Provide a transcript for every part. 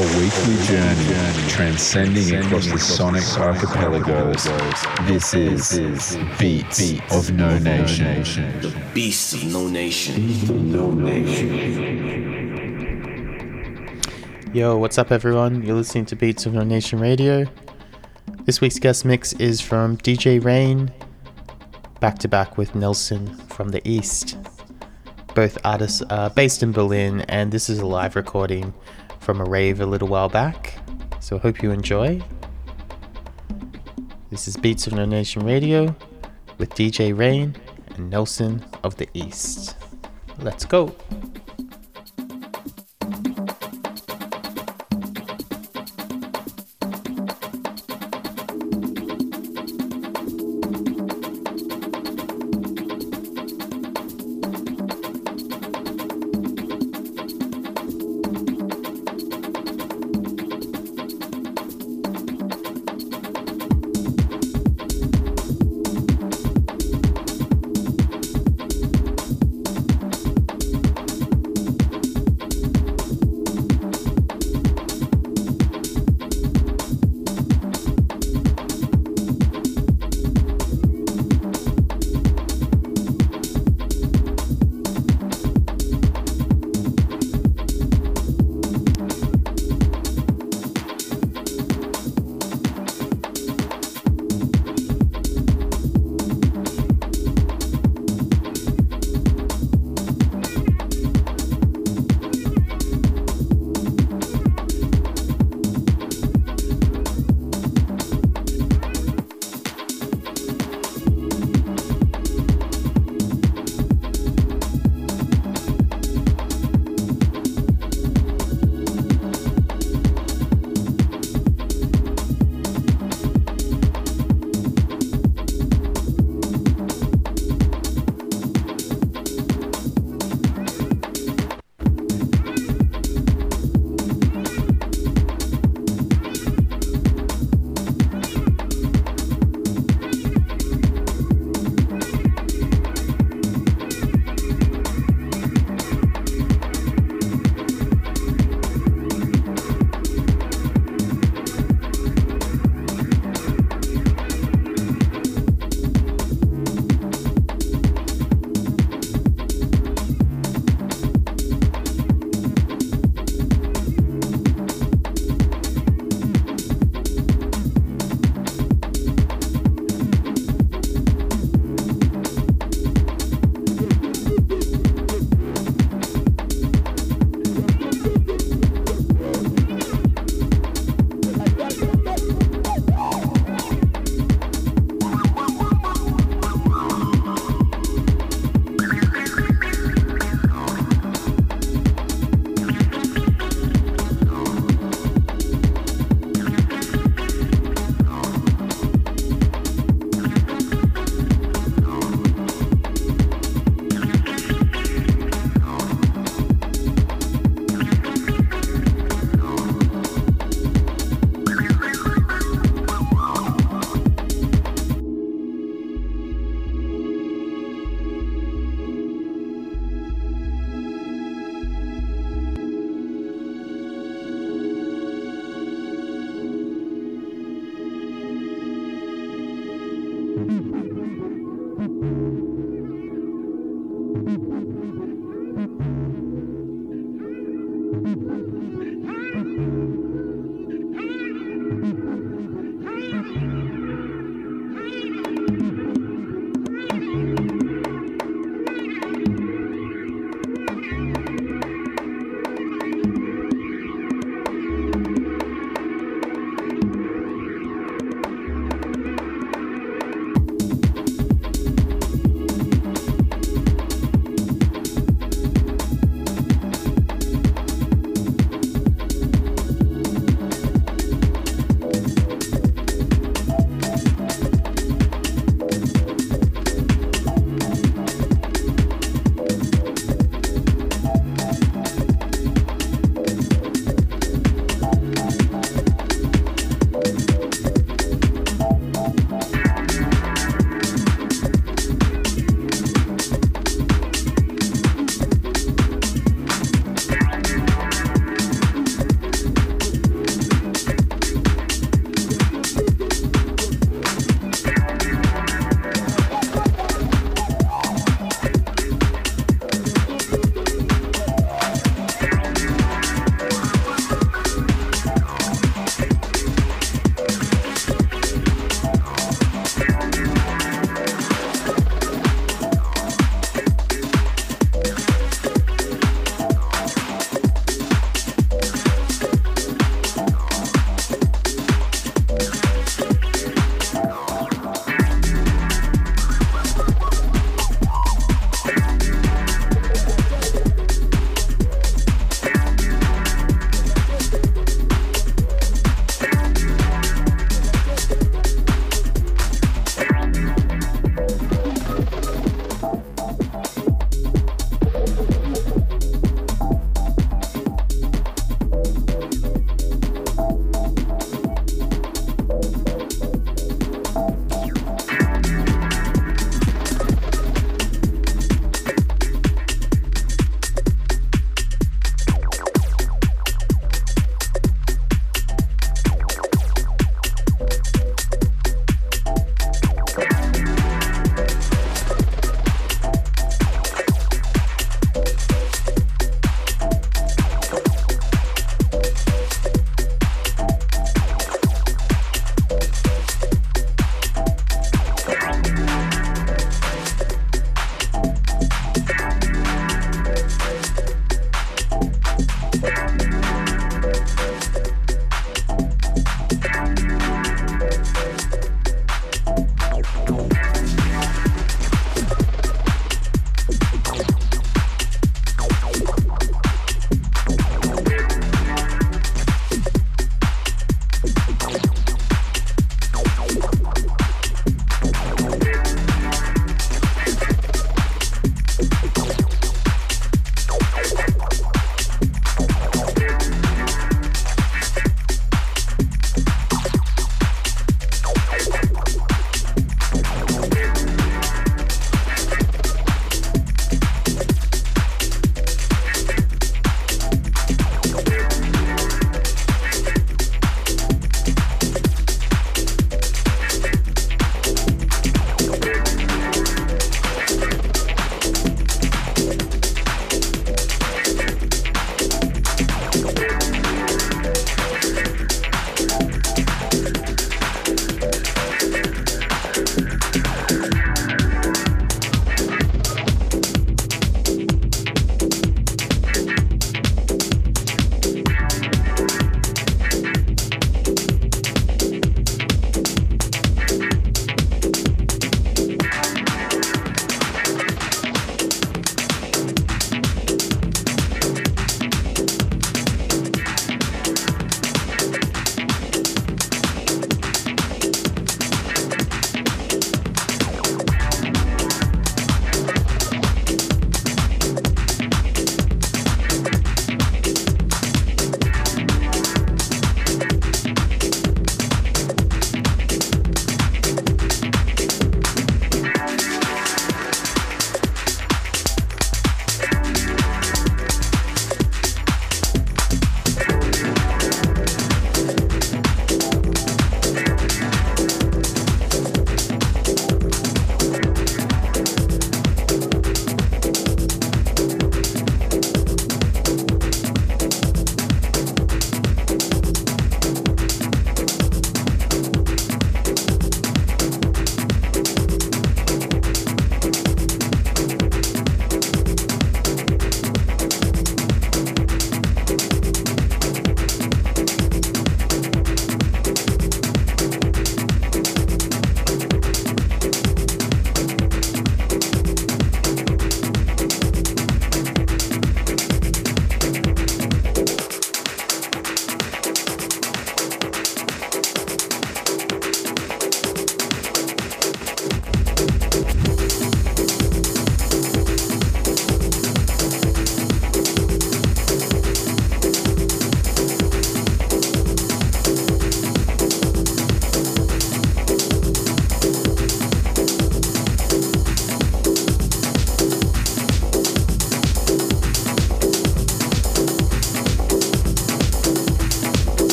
A weekly journey transcending across the sonic archipelagos. This is Beats of No Nation. The Beats of No Nation. Yo, what's up everyone? You're listening to Beats of No Nation Radio. This week's guest mix is from DJ Rain, back to back with Nelson from the East. Both artists are based in Berlin, and this is a live recording from a rave a little while back, so hope you enjoy. This is Beats of No Nation Radio with DJ Rain and Nelson of the East. Let's go.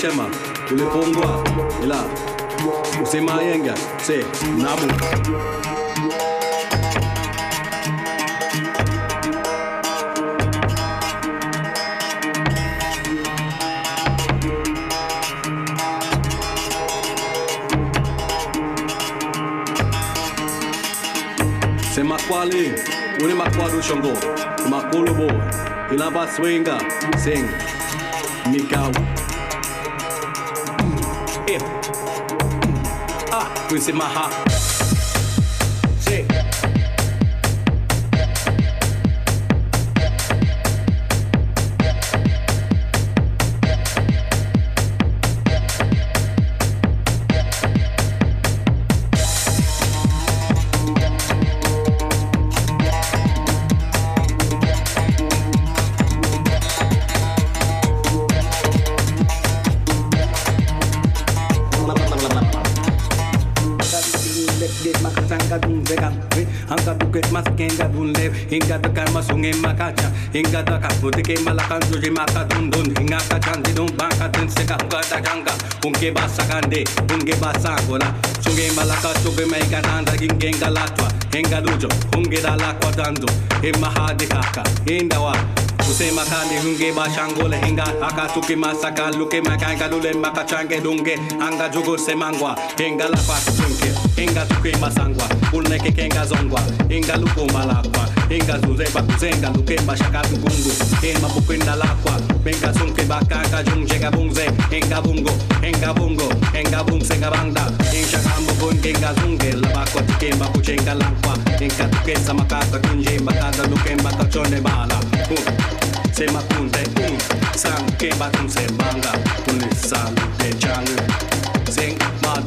Shema, ulepongwa, ila, usema yenga, se, nabu. Sema kwali, ulemakwadu shongo, umakulubo, ila baswenga, sing, mikau. We see my heart. Inga da karma sunge makacha, inga da kaputi ke malakan suji maka dun dun, inga ka chandi dun banka dun se kahunga da janga, unke basa kande, unke basa gola, sunge malaka suge meka nanda ginge inga latwa, inga dujo, unge da lakwa dando, e maha dihaka, inda wa. Usema kandi hunge bashangole henga akasuki masaka luke makanga dule makachange dunge anga jugo semangwa henga la pasunke henga tuke masangwa ulneke kenga zongwa henga luko malakwa henga zuzeba kuzenga luke mashaka tugungu hema bukwenda lakwa benga sunke bakaka jungjega bungze henga bungo henga bungo henga bungsenga banda henga kambo bungenga zunge labakwa tikemba kuchenga lakwa henga tuke samakaka kunje makada luke makachone bala Se makunde sang ke batum se manga tulisan de chang sing mad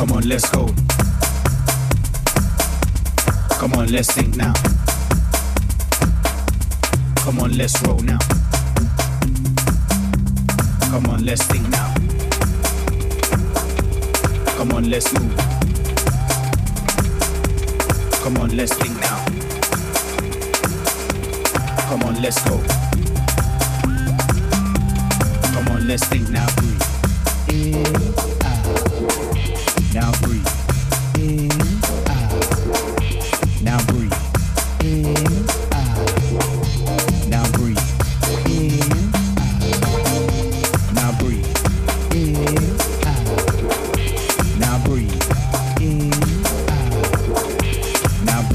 Come on, let's go. Come on, let's think now. Come on, let's roll now. Come on, let's think now. Come on, let's move. Come on, let's think now. Come on, let's go. Come on, let's think now. Breathe in, out. Now breathe in, out. Now breathe in, out. Now breathe in, out. Now breathe in, out. Now breathe in, out. Now breathe in, out.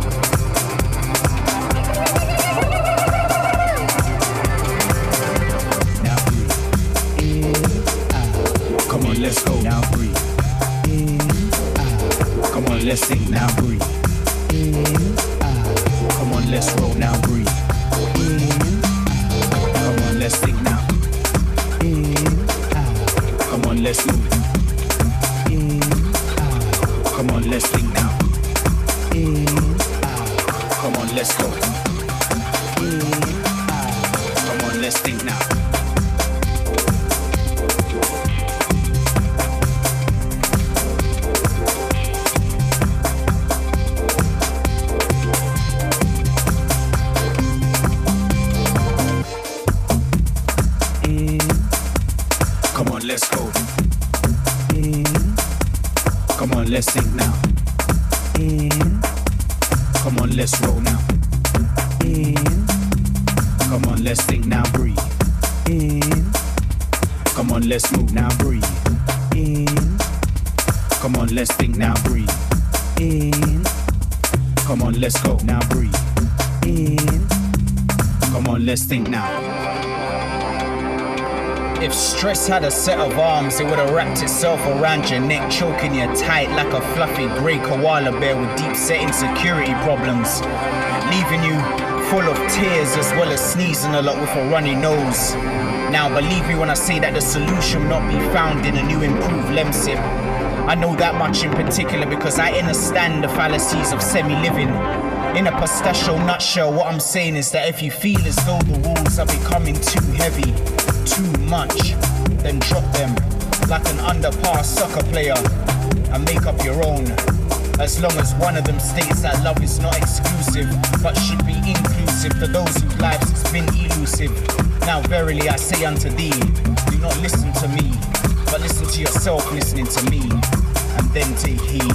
Now breathe in, Stress had a set of arms, it would have wrapped itself around your neck, choking you tight like a fluffy grey koala bear with deep-set insecurity problems, leaving you full of tears as well as sneezing a lot with a runny nose. Now believe me when I say that the solution not be found in a new improved LEMSIP. I know that much in particular because I understand the fallacies of semi-living. In a pistachio nutshell, what I'm saying is that if you feel as though the walls are becoming too heavy, too much, then drop them like an underpass soccer player and make up your own. As long as one of them states that love is not exclusive but should be inclusive to those whose lives has been elusive. Now verily I say unto thee, do not listen to me, but listen to yourself listening to me, and then take heed.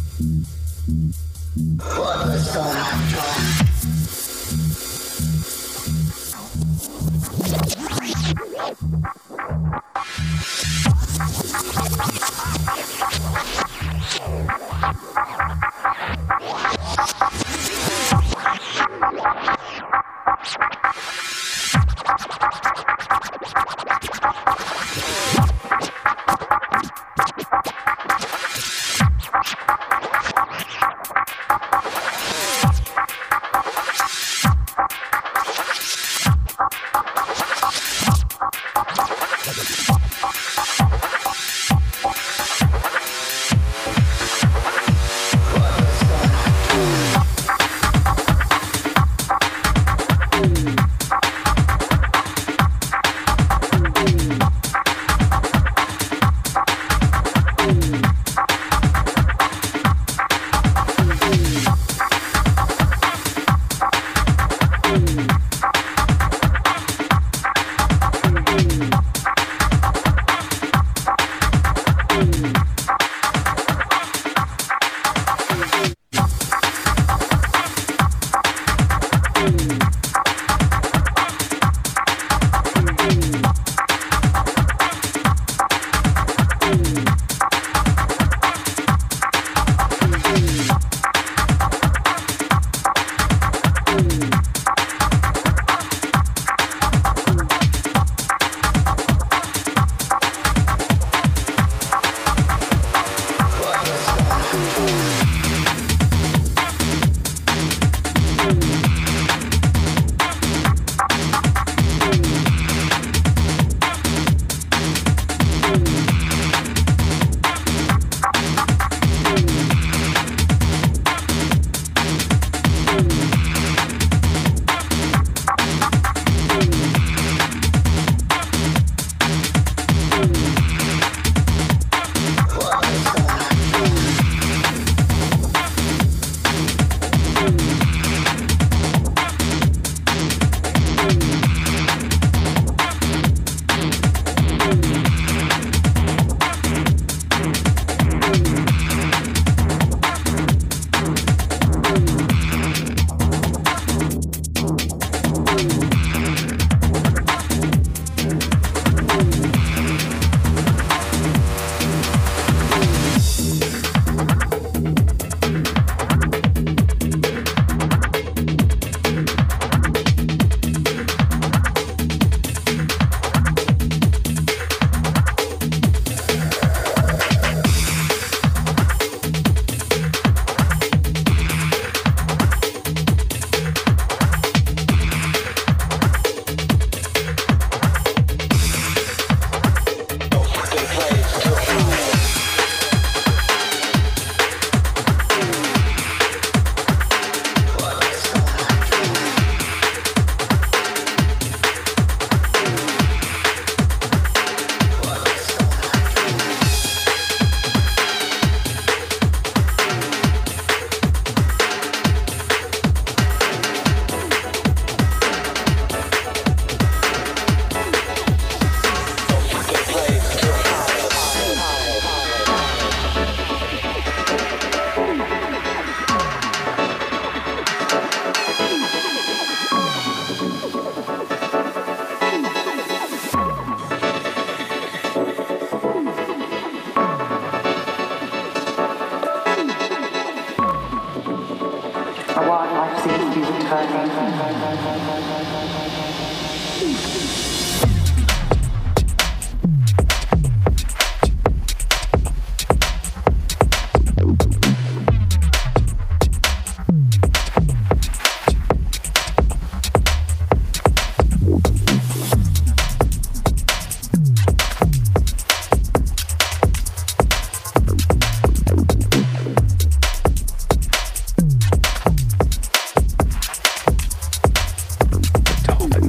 What was going on? Something's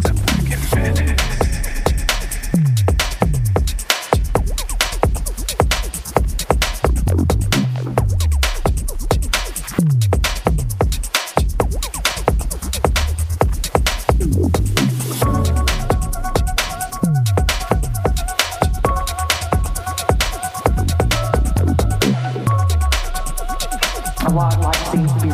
a fucking fit. Wildlife seems to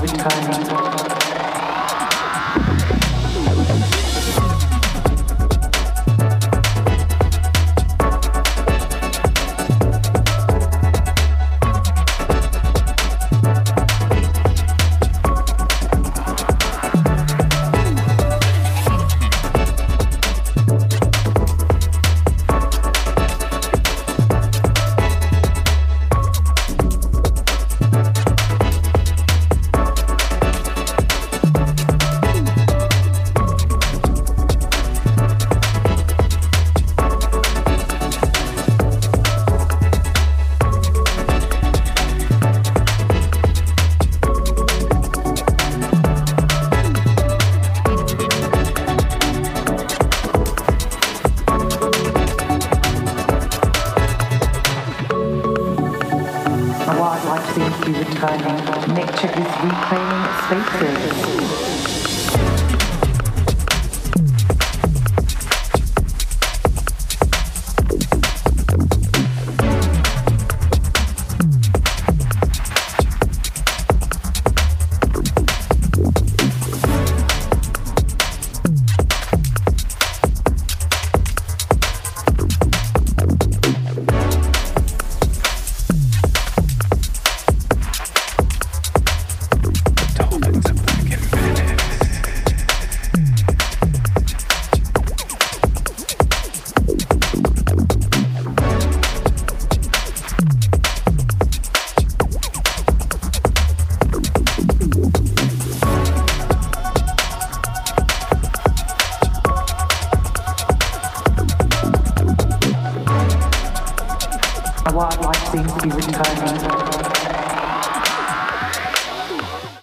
be returning.